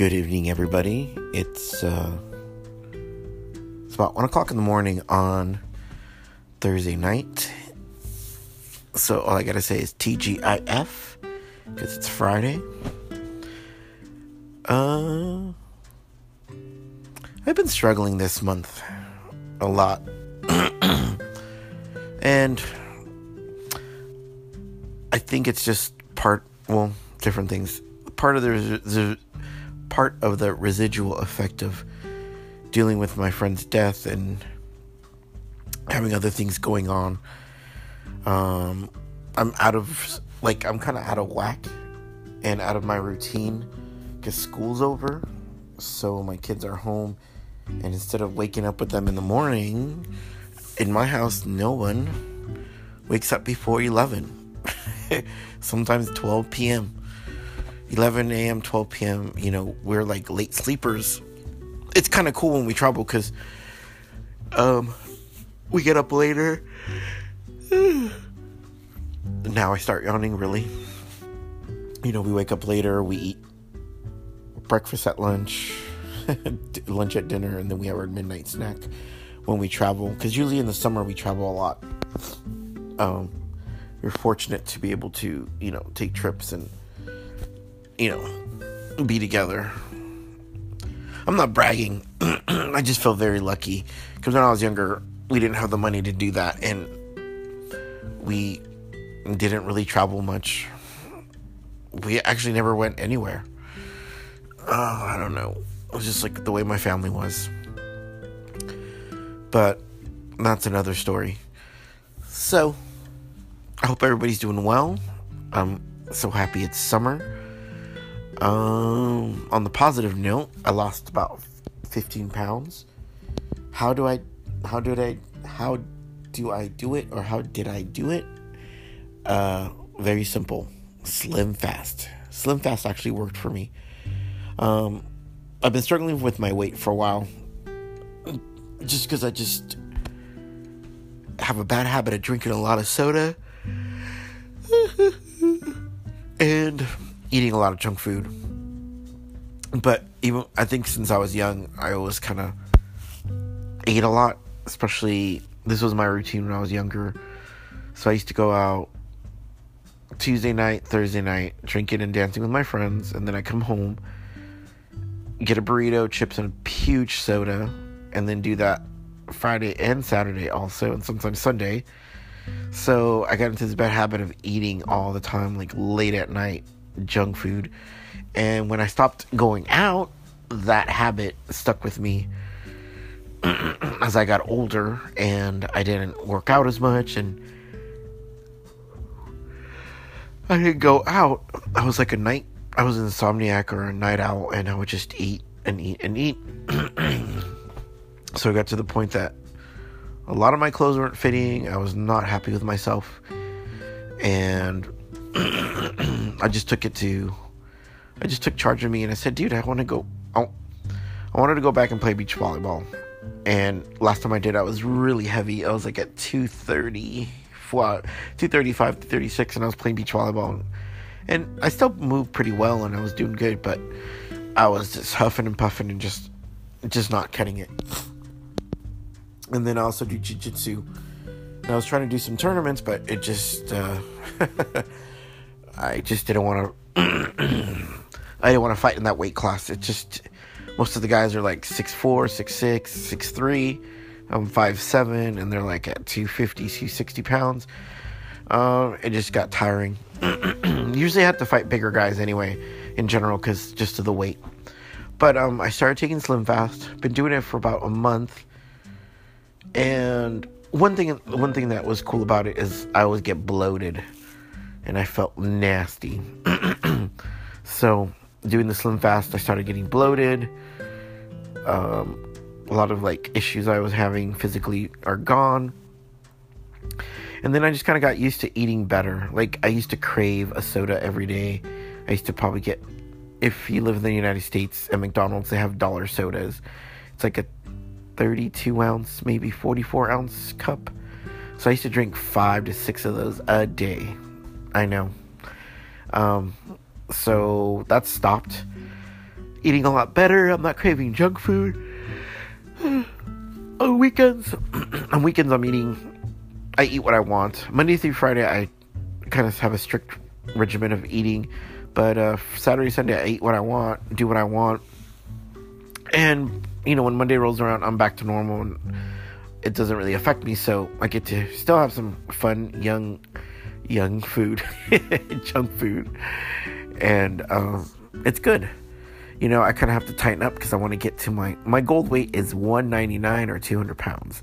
Good evening, everybody. It's about 1 o'clock in the morning on Thursday night. So all I gotta say is TGIF because it's Friday. I've been struggling this month a lot, and I think it's just different things. Part of the residual effect of dealing with my friend's death and having other things going on. I'm kind of out of whack and out of my routine because school's over. So my kids are home, and instead of waking up with them in the morning, in my house, no one wakes up before 11, sometimes 12 p.m. 11 a.m., 12 p.m., we're like late sleepers. It's kind of cool when we travel because we get up later. Now I start yawning, really. We wake up later, we eat breakfast at lunch, lunch at dinner, and then we have our midnight snack when we travel. Because usually in the summer we travel a lot. We're fortunate to be able to, take trips and be together. I'm not bragging. I just feel very lucky because when I was younger, we didn't have the money to do that, and we didn't really travel much. We actually never went anywhere. I don't know. It was just like the way my family was. But that's another story. So I hope everybody's doing well. I'm so happy it's summer. On the positive note, I lost about 15 pounds. How did I do it? Very simple. Slim Fast. Slim Fast actually worked for me. I've been struggling with my weight for a while just because I just have a bad habit of drinking a lot of soda and eating a lot of junk food. But even I think since I was young, I always kind of ate a lot. Especially, this was my routine when I was younger. So I used to go out Tuesday night, Thursday night, drinking and dancing with my friends, and then I come home, get a burrito, chips, and a huge soda, and then do that Friday and Saturday also, and sometimes Sunday. So I got into this bad habit of eating all the time, like late at night, junk food. And when I stopped going out, that habit stuck with me as I got older, and I didn't work out as much, and I didn't go out. I was an insomniac or a night owl, and I would just eat and eat and eat. So I got to the point that a lot of my clothes weren't fitting. I was not happy with myself, and I just took charge of me, and I said, dude, I wanted to go back and play beach volleyball. And last time I did, I was really heavy. I was like at 235, 236, and I was playing beach volleyball, and I still moved pretty well, and I was doing good, but I was just huffing and puffing and just not cutting it. And then I also do jiu-jitsu, and I was trying to do some tournaments, but it just, I just didn't want to, I didn't want to fight in that weight class. It's just, most of the guys are like 6'4", 6'6", 6'3", I'm 5'7", and they're like at 250, 260 pounds. It just got tiring. Usually I have to fight bigger guys anyway, in general, because just of the weight. But I started taking Slim Fast, been doing it for about a month, and one thing that was cool about it is I always get bloated, and I felt nasty. So doing the Slim Fast, I started getting bloated. A lot of like issues I was having physically are gone. And then I just kind of got used to eating better. Like, I used to crave a soda every day. I used to probably get, if you live in the United States, at McDonald's, they have dollar sodas. It's like a 32 ounce, maybe 44 ounce cup. So I used to drink 5 to 6 of those a day. I know. So that stopped, eating a lot better. I'm not craving junk food. On weekends, I eat what I want. Monday through Friday, I kind of have a strict regimen of eating. But Saturday, Sunday, I eat what I want, do what I want. And, when Monday rolls around, I'm back to normal. And it doesn't really affect me. So I get to still have some fun, young food, junk food. And it's good. I kind of have to tighten up because I want to get to my goal weight is 199 or 200 pounds.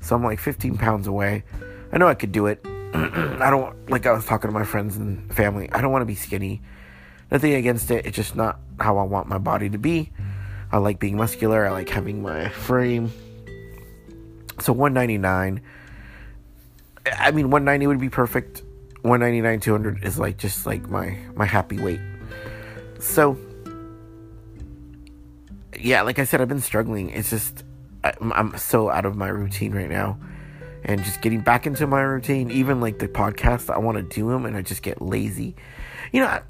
So I'm like 15 pounds away. I know I could do it. I was talking to my friends and family, I don't want to be skinny. Nothing against it. It's just not how I want my body to be. I like being muscular. I like having my frame. So 199. 190 would be perfect. 199, 200 is just my happy weight. So yeah, like I said, I've been struggling. It's just, I'm so out of my routine right now. And just getting back into my routine, even like the podcast, I want to do them and I just get lazy. I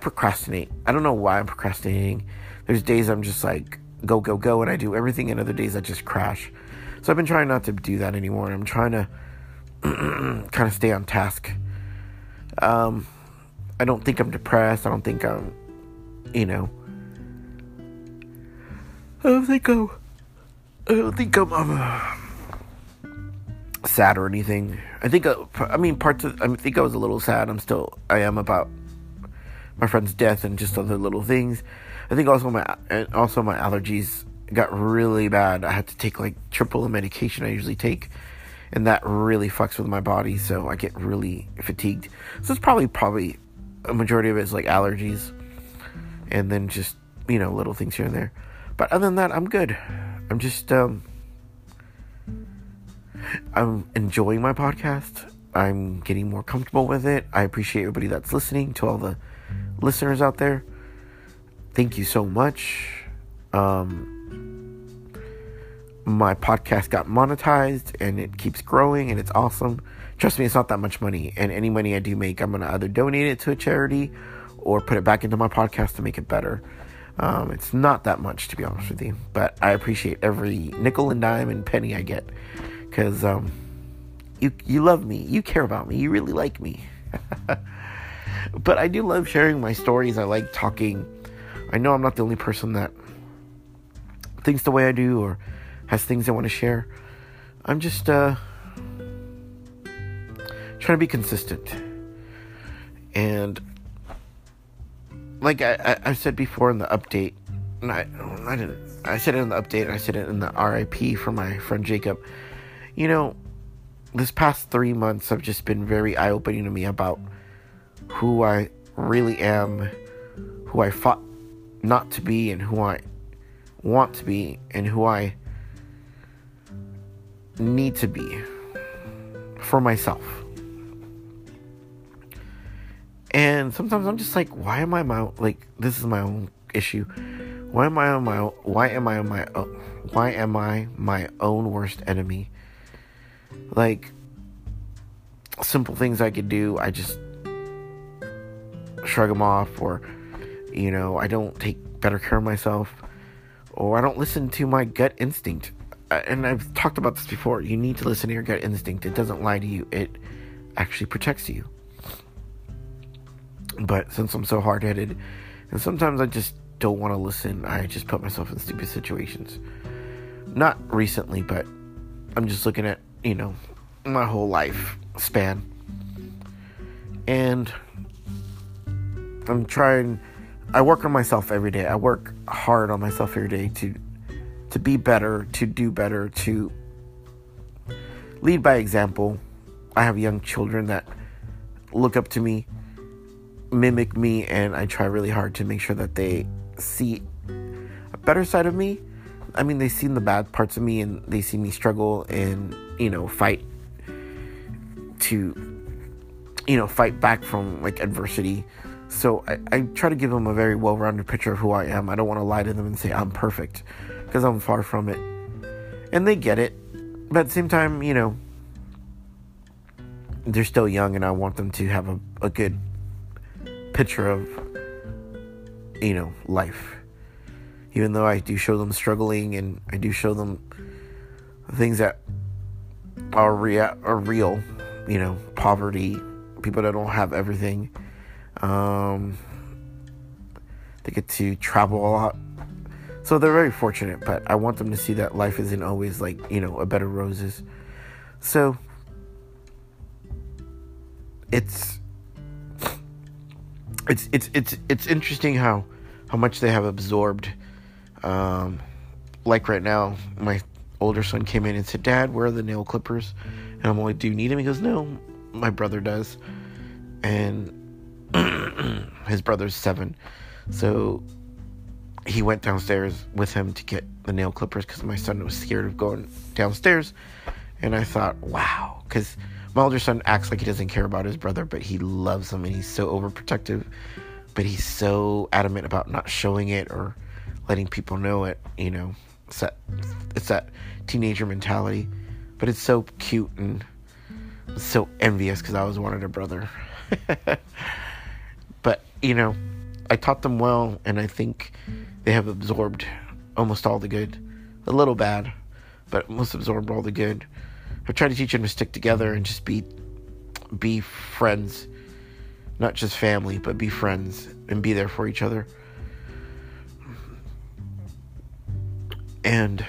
procrastinate. I don't know why I'm procrastinating. There's days I'm just like, go, and I do everything. And other days I just crash. So I've been trying not to do that anymore. I'm trying to kind of stay on task. I don't think I'm depressed. I don't think I'm, I don't think I'm sad or anything. I think I was a little sad. I am about my friend's death and just other little things. I think also my allergies got really bad. I had to take triple the medication I usually take, and that really fucks with my body. So I get really fatigued. So it's probably a majority of it is allergies, and then just little things here and there. But other than that, I'm good. I'm just, I'm enjoying my podcast. I'm getting more comfortable with it. I appreciate everybody that's listening, to all the listeners out there. Thank you so much. My podcast got monetized and it keeps growing and it's awesome. Trust me, it's not that much money. And any money I do make, I'm going to either donate it to a charity or put it back into my podcast to make it better. It's not that much, to be honest with you, but I appreciate every nickel and dime and penny I get, because you love me, you care about me, you really like me. But I do love sharing my stories. I like talking. I know I'm not the only person that thinks the way I do or has things I want to share. I'm just trying to be consistent. And like I said before in the update, and I didn't. I said it in the update, and I said it in the RIP for my friend Jacob. This past 3 months have just been very eye-opening to me about who I really am, who I fought not to be, and who I want to be, and who I need to be for myself. And sometimes I'm just like, why am I my this is my own issue. Why am I my own worst enemy? Simple things I could do, I just shrug them off, or I don't take better care of myself, or I don't listen to my gut instinct. And I've talked about this before. You need to listen to your gut instinct. It doesn't lie to you. It actually protects you. But since I'm so hard-headed, and sometimes I just don't want to listen, I just put myself in stupid situations. Not recently, but I'm just looking at, my whole life span. And I'm trying. I work on myself every day. I work hard on myself every day to be better, to do better, to lead by example. I have young children that look up to me, mimic me, and I try really hard to make sure that they see a better side of me. They've seen the bad parts of me, and they see me struggle and, fight to, fight back from, adversity. So I try to give them a very well-rounded picture of who I am. I don't want to lie to them and say I'm perfect, because I'm far from it. And they get it. But at the same time, they're still young, and I want them to have a good picture of life. even though I do show them struggling and I do show them things that are real, you know, poverty, people that don't have everything. They get to travel a lot. So they're very fortunate, but I want them to see that life isn't always like, you know, a bed of roses. So it's interesting how much they have absorbed. Like right now, my older son came in and said, "Dad, where are the nail clippers?" And I'm like, "Do you need them?" He goes, "No, my brother does." And his brother's 7. So he went downstairs with him to get the nail clippers because my son was scared of going downstairs. And I thought, wow, because my older son acts like he doesn't care about his brother, but he loves him and he's so overprotective, but he's so adamant about not showing it or letting people know it, you know. It's that teenager mentality, but it's so cute, and I'm so envious because I always wanted a brother. But, you know, I taught them well, and I think they have absorbed almost all the good, a little bad, but most absorbed all the good. I've tried to teach them to stick together and just be friends, not just family, but be friends and be there for each other. And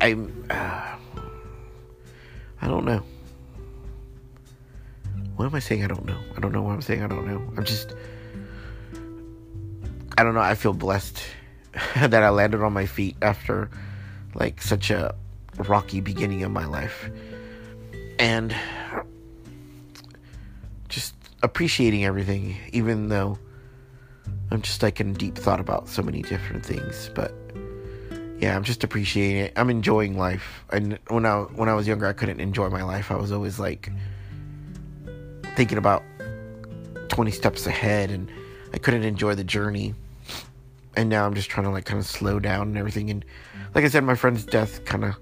I don't know. Why am I saying I don't know? I don't know why I'm saying I don't know. I don't know. I feel blessed that I landed on my feet after like such a rocky beginning of my life. And just appreciating everything, even though I'm just like in deep thought about so many different things. But yeah, I'm just appreciating it. I'm enjoying life. And when I was younger, I couldn't enjoy my life. I was always like thinking about 20 steps ahead, and I couldn't enjoy the journey. And now I'm just trying to like kind of slow down and everything. And like I said, my friend's death kind of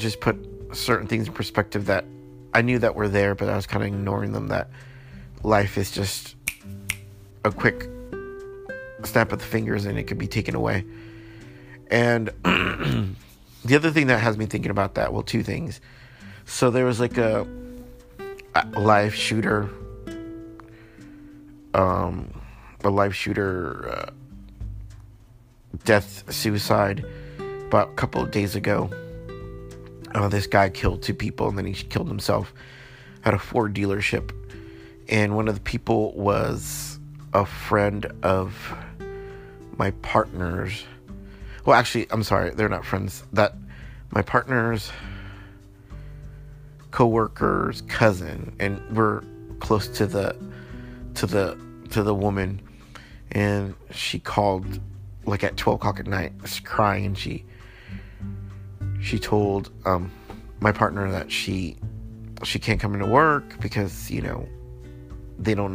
just put certain things in perspective that I knew that were there, but I was kind of ignoring them, that life is just a quick snap of the fingers and it could be taken away. And the other thing that has me thinking about that, well, two things. So there was like a live shooter death suicide about a couple of days ago. This guy killed 2 people and then he killed himself at a Ford dealership, and one of the people was a friend of my partner's. Well, actually, I'm sorry, they're not friends. That my partner's co-worker's cousin, and we're close to the woman. And she called like at 12 o'clock at night, crying, and she told my partner that she can't come into work because, you know, they don't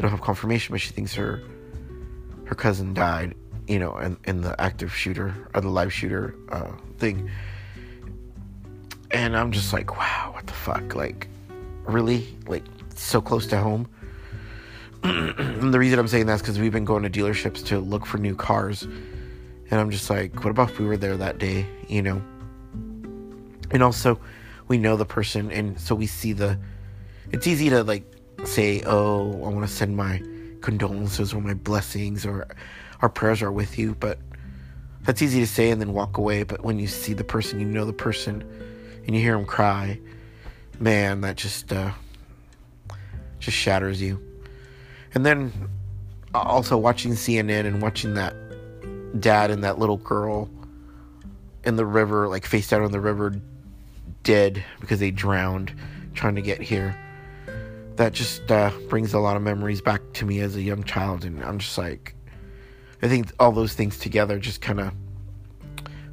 have confirmation, but she thinks her cousin died, you know, in the active shooter or the live shooter thing. And I'm just like, wow, what the fuck? Like, really? Like, so close to home? And the reason I'm saying that is because we've been going to dealerships to look for new cars. And I'm just like, what about if we were there that day, you know? And also, we know the person, and so we see it's easy to, like, say, oh, I want to send my condolences or my blessings or our prayers are with you. But that's easy to say and then walk away. But when you see the person, you know the person, and you hear them cry, man, that just shatters you. And then also watching CNN and watching that dad and that little girl in the river, like face down in the river, dead because they drowned trying to get here. That just brings a lot of memories back to me as a young child. And I'm just like, I think all those things together just kind of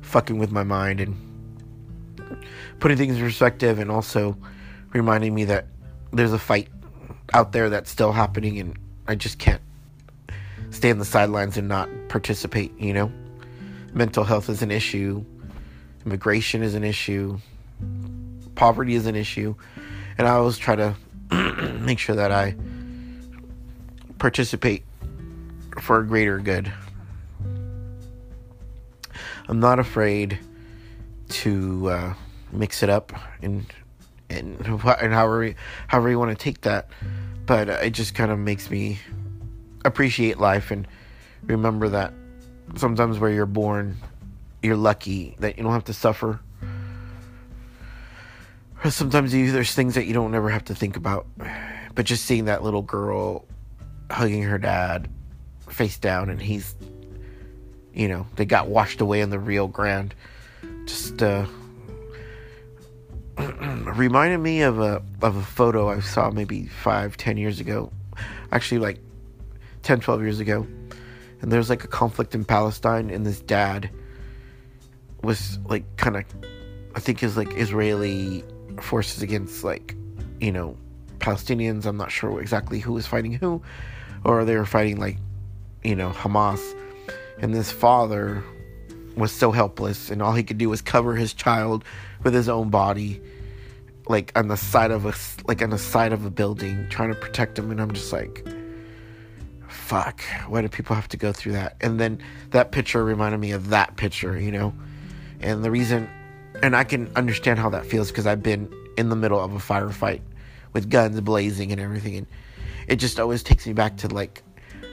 fucking with my mind and putting things in perspective, and also reminding me that there's a fight out there that's still happening, and I just can't stay on the sidelines and not participate, you know? Mental health is an issue. Immigration is an issue. Poverty is an issue. And I always try to make sure that I participate for a greater good. I'm not afraid to mix it up and however you want to take that, but it just kind of makes me appreciate life and remember that sometimes where you're born, you're lucky that you don't have to suffer. Sometimes there's things that you don't ever have to think about. But just seeing that little girl hugging her dad face down, and he's, you know, they got washed away in the Rio Grande, just reminded me of a photo I saw maybe 5-10 years ago, actually like 10-12 years ago. And there's like a conflict in Palestine, and this dad was like kind of, I think it was like Israeli forces against, like, you know, Palestinians. I'm not sure exactly who was fighting who, or they were fighting, like, you know, Hamas. And this father was so helpless, and all he could do was cover his child with his own body, like on the side of a building, trying to protect him. And I'm just like, fuck, why do people have to go through that? And then that picture reminded me of that picture, you know. And the reason, and I can understand how that feels, because I've been in the middle of a firefight with guns blazing and everything, and it just always takes me back to like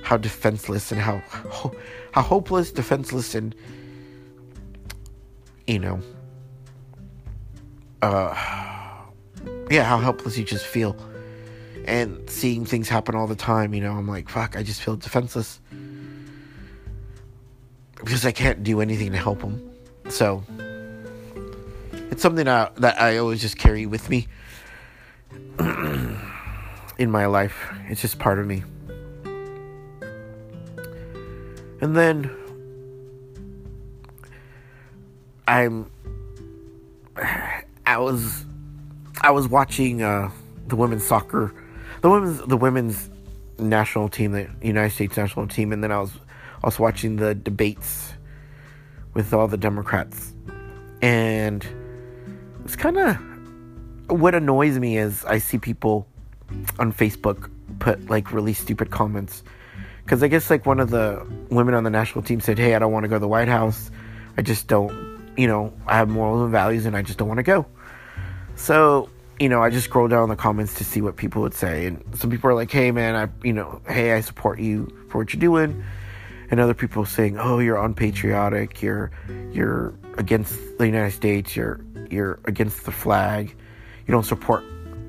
how defenseless and how hopeless, defenseless, and, you know, how helpless you just feel. And seeing things happen all the time, you know, I'm like, fuck, I just feel defenseless because I can't do anything to help them. So it's something that I always just carry with me in my life. It's just part of me. And then I was watching the women's national team, the United States national team, and then I was also watching the debates with all the Democrats. And it's kind of, what annoys me is I see people on Facebook put like really stupid comments, because I guess like one of the women on the national team said, hey, I don't want to go to the White House, I just don't, you know, I have morals and values and I just don't want to go. So, you know, I just scroll down the comments to see what people would say, and some people are like, hey man, I support you for what you're doing. And other people saying, oh, you're unpatriotic, you're against the United States, you're against the flag, you don't support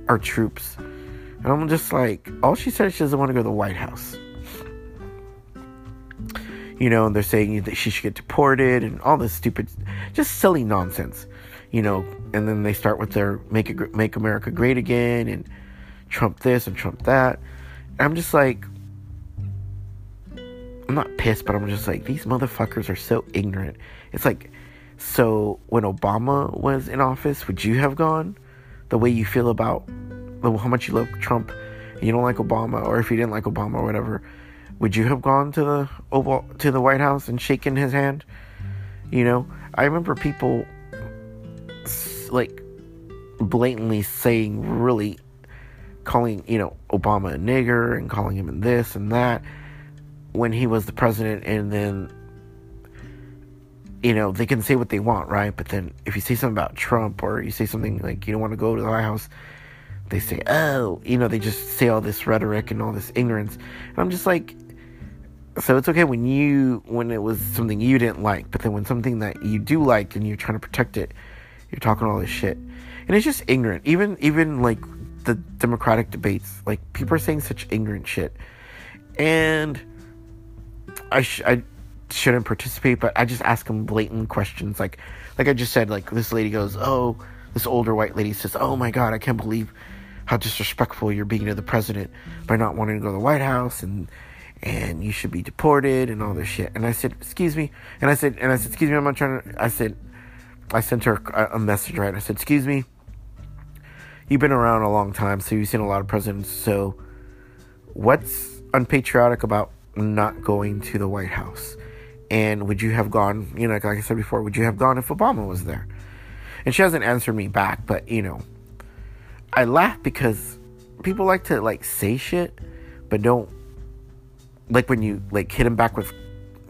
our troops. And I'm just like, all she said is she doesn't want to go to the White House. You know, and they're saying that she should get deported and all this stupid, just silly nonsense, you know. And then they start with their make America great again and Trump this and Trump that. And I'm just like, I'm not pissed, but I'm just like, these motherfuckers are so ignorant. It's like, so when Obama was in office, would you have gone? The way you feel about how much you love Trump and you don't like Obama, or if you didn't like Obama or whatever, would you have gone to the Oval, to the White House and shaken his hand? You know, I remember people like blatantly saying, really calling, you know, Obama a nigger and calling him this and that when he was the president. And then, you know, they can say what they want, right? But then if you say something about Trump, or you say something like you don't want to go to the White House, they say, oh, you know, they just say all this rhetoric and all this ignorance. And I'm just like, so it's okay when it was something you didn't like, but then when something that you do like and you're trying to protect it, you're talking all this shit. And it's just ignorant. Even like the Democratic debates, like people are saying such ignorant shit. And I shouldn't participate, but I just ask them blatant questions. Like I just said, like this lady goes, oh, this older white lady says, oh my God, I can't believe how disrespectful you're being to the president by not wanting to go to the White House, and you should be deported and all this shit. And I said, excuse me. And I said, excuse me, I'm not trying to, I said, I sent her a message, right? I said, excuse me, you've been around a long time, so you've seen a lot of presidents. So what's unpatriotic about not going to the White House? And would you have gone, you know, like I said before, would you have gone if Obama was there? And she hasn't answered me back, but, you know, I laugh because people like to, like, say shit, but don't like when you like hit them back with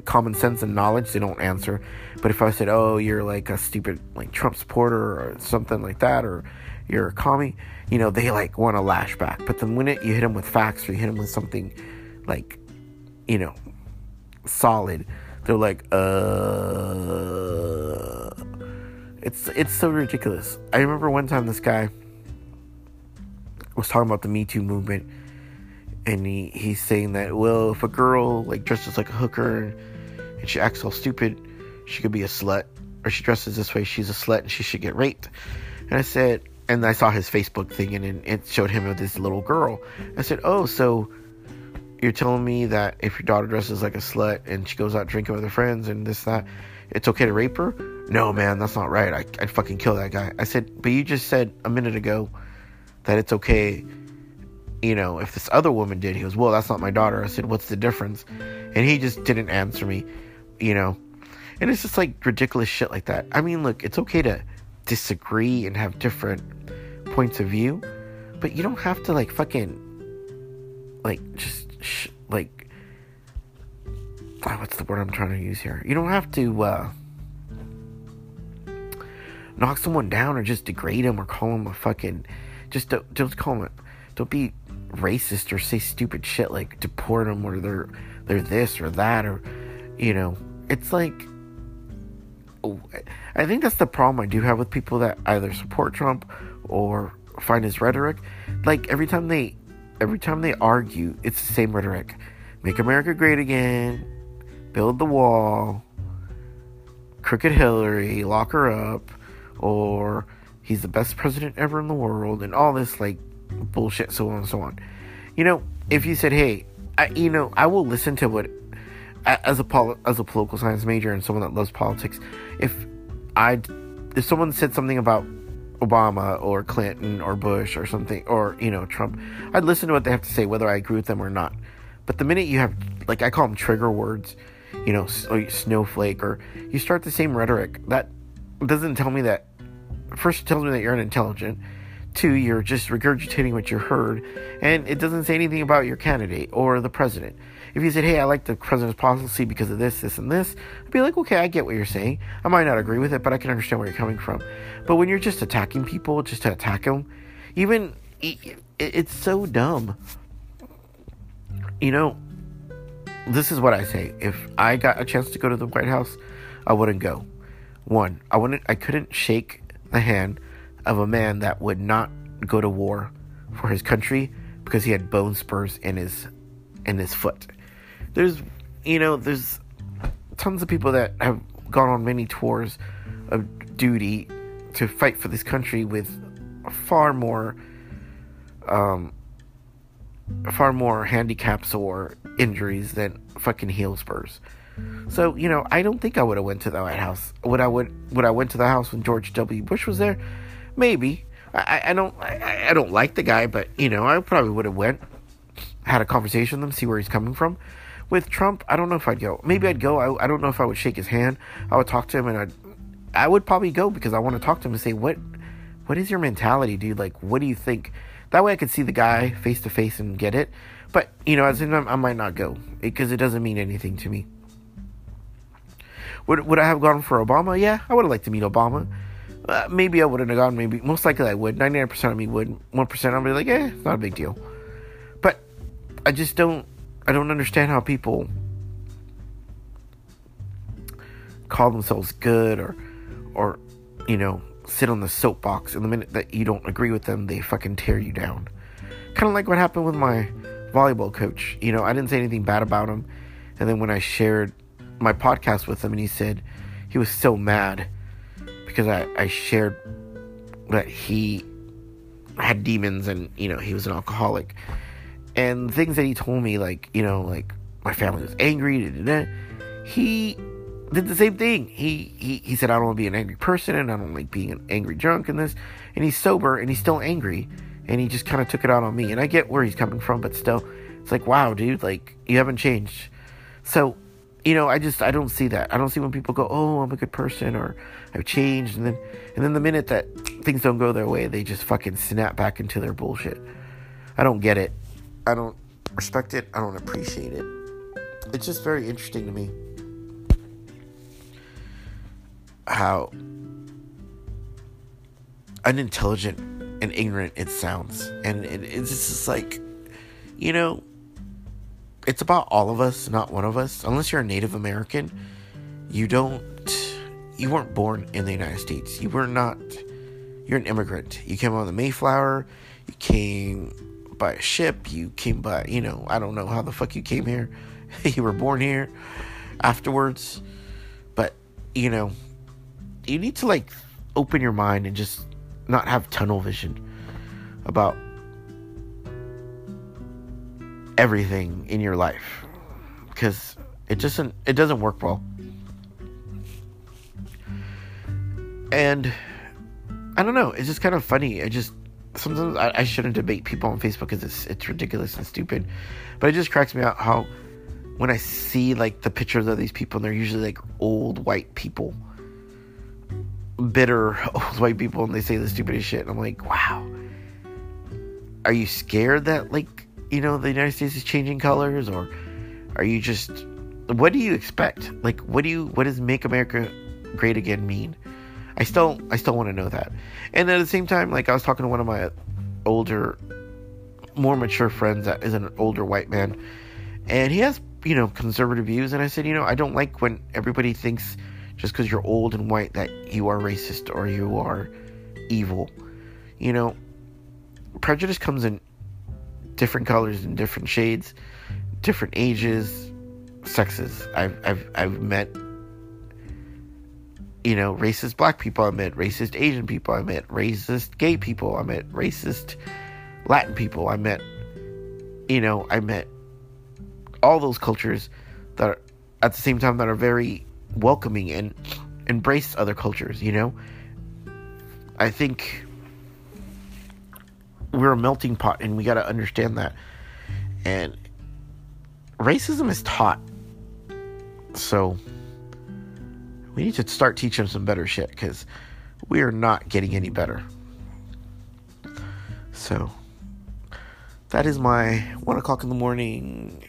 common sense and knowledge, they don't answer. But if I said, oh, you're like a stupid like Trump supporter or something like that, or you're a commie, you know, they like want to lash back. But the minute you hit them with facts, or you hit them with something like, you know, solid, they're like, it's so ridiculous. I remember one time this guy was talking about the Me Too movement, and he's saying that, well, if a girl like dresses like a hooker and she acts all stupid, she could be a slut, or she dresses this way, she's a slut and she should get raped. And I said, and I saw his Facebook thing, and it showed him with this little girl. I said, oh, so you're telling me that if your daughter dresses like a slut and she goes out drinking with her friends and this, that, it's okay to rape her? No, man, that's not right. I'd fucking kill that guy. I said, but you just said a minute ago that it's okay, you know, if this other woman did. He goes, well, that's not my daughter. I said, what's the difference? And he just didn't answer me, you know. And it's just like ridiculous shit like that. I mean, look, it's okay to disagree and have different points of view, but you don't have to like fucking like just like, oh, what's the word I'm trying to use here? You don't have to knock someone down or just degrade them or call them a fucking, just don't call them, don't be racist or say stupid shit like deport them or they're this or that, or, you know, it's like, I think that's the problem I do have with people that either support Trump or find his rhetoric. Like, every time they argue, it's the same rhetoric. Make America great again. Build the wall. Crooked Hillary. Lock her up. Or he's the best president ever in the world. And all this, like, bullshit, so on and so on. You know, if you said, hey, I will listen to what, as a political science major and someone that loves politics, if someone said something about Obama or Clinton or Bush or something, or, you know, Trump, I'd listen to what they have to say, whether I agree with them or not. But the minute you have, like, I call them trigger words, you know, snowflake, or you start the same rhetoric, that doesn't tell me that, first it tells me that you're unintelligent, two, you're just regurgitating what you heard, and it doesn't say anything about your candidate or the president. If you said, hey, I like the president's policy because of this, this, and this, I'd be like, okay, I get what you're saying. I might not agree with it, but I can understand where you're coming from. But when you're just attacking people just to attack them, even, it's so dumb. You know, this is what I say. If I got a chance to go to the White House, I wouldn't go. One, I couldn't shake the hand of a man that would not go to war for his country because he had bone spurs in his foot. There's tons of people that have gone on many tours of duty to fight for this country with far more handicaps or injuries than fucking heel spurs. So, you know, I don't think I would have went to the White House. Would I went to the house when George W. Bush was there? Maybe. I don't like the guy, but, you know, I probably would have went, had a conversation with him, see where he's coming from. With Trump, I don't know if I'd go. Maybe I'd go. I don't know if I would shake his hand. I would talk to him, and I would probably go because I want to talk to him and say, what is your mentality, dude? Like, what do you think? That way I could see the guy face to face and get it. But, you know, as in, I might not go because it doesn't mean anything to me. Would I have gone for Obama? Yeah, I would have liked to meet Obama. Maybe I wouldn't have gone. Maybe, most likely I would. 99% of me would. 1% I'd be like, it's not a big deal. But I just don't understand how people call themselves good or, you know, sit on the soapbox, and the minute that you don't agree with them, they fucking tear you down. Kind of like what happened with my volleyball coach. You know, I didn't say anything bad about him, and then when I shared my podcast with him, and he said he was so mad because I shared that he had demons and, you know, he was an alcoholic. And things that he told me, like, you know, like, my family was angry, he did the same thing. He said, I don't want to be an angry person, and I don't like being an angry drunk and this. And he's sober, and he's still angry, and he just kind of took it out on me. And I get where he's coming from, but still, it's like, wow, dude, like, you haven't changed. So, you know, I don't see that. I don't see when people go, oh, I'm a good person, or I've changed. And then the minute that things don't go their way, they just fucking snap back into their bullshit. I don't get it. I don't respect it. I don't appreciate it. it's just very interesting to me how unintelligent and ignorant it sounds. And it's just like, you know, it's about all of us, not one of us. Unless you're a Native American, you weren't born in the United States. You're an immigrant. You came on the Mayflower. You came by a ship. You came by, I don't know how the fuck you came here. You were born here afterwards. But, you need to, open your mind and just not have tunnel vision about everything in your life. Because it doesn't work well. And I don't know. It's just kind of funny. Sometimes I shouldn't debate people on Facebook because it's ridiculous and stupid. But it just cracks me out how when I see, the pictures of these people, and they're usually, old white people. Bitter old white people, and they say the stupidest shit. And I'm like, wow. Are you scared that, the United States is changing colors? Or are you just... What do you expect? What does Make America Great Again mean? I still want to know that. And at the same time, I was talking to one of my older, more mature friends that is an older white man. And he has, conservative views. And I said, I don't like when everybody thinks just because you're old and white that you are racist or you are evil. Prejudice comes in different colors and different shades, different ages, sexes. I've met... racist black people I met, racist Asian people I met, racist gay people I met, racist Latin people I met, I met all those cultures that are, at the same time, that are very welcoming and embrace other cultures, I think we're a melting pot, and we got to understand that. And racism is taught, so... we need to start teaching them some better shit, because we are not getting any better. So, that is my 1 o'clock in the morning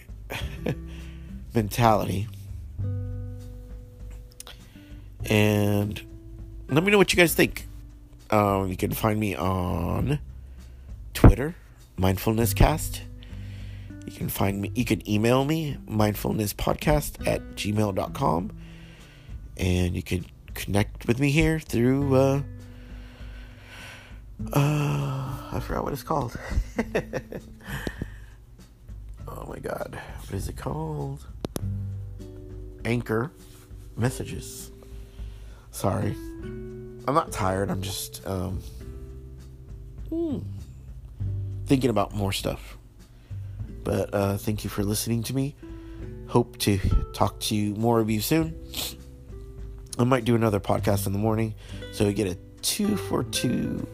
mentality. And let me know what you guys think. You can find me on Twitter, MindfulnesCAST. You can email me, mindfulnesspodcast@gmail.com. And you can connect with me here through, I forgot what it's called. Oh my God. What is it called? Anchor Messages. Sorry. I'm not tired. I'm just, thinking about more stuff. But, thank you for listening to me. Hope to talk to you, more of you soon. I might do another podcast in the morning, so we get a 2 for 2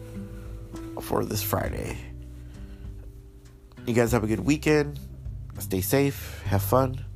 for this Friday. You guys have a good weekend. Stay safe. Have fun.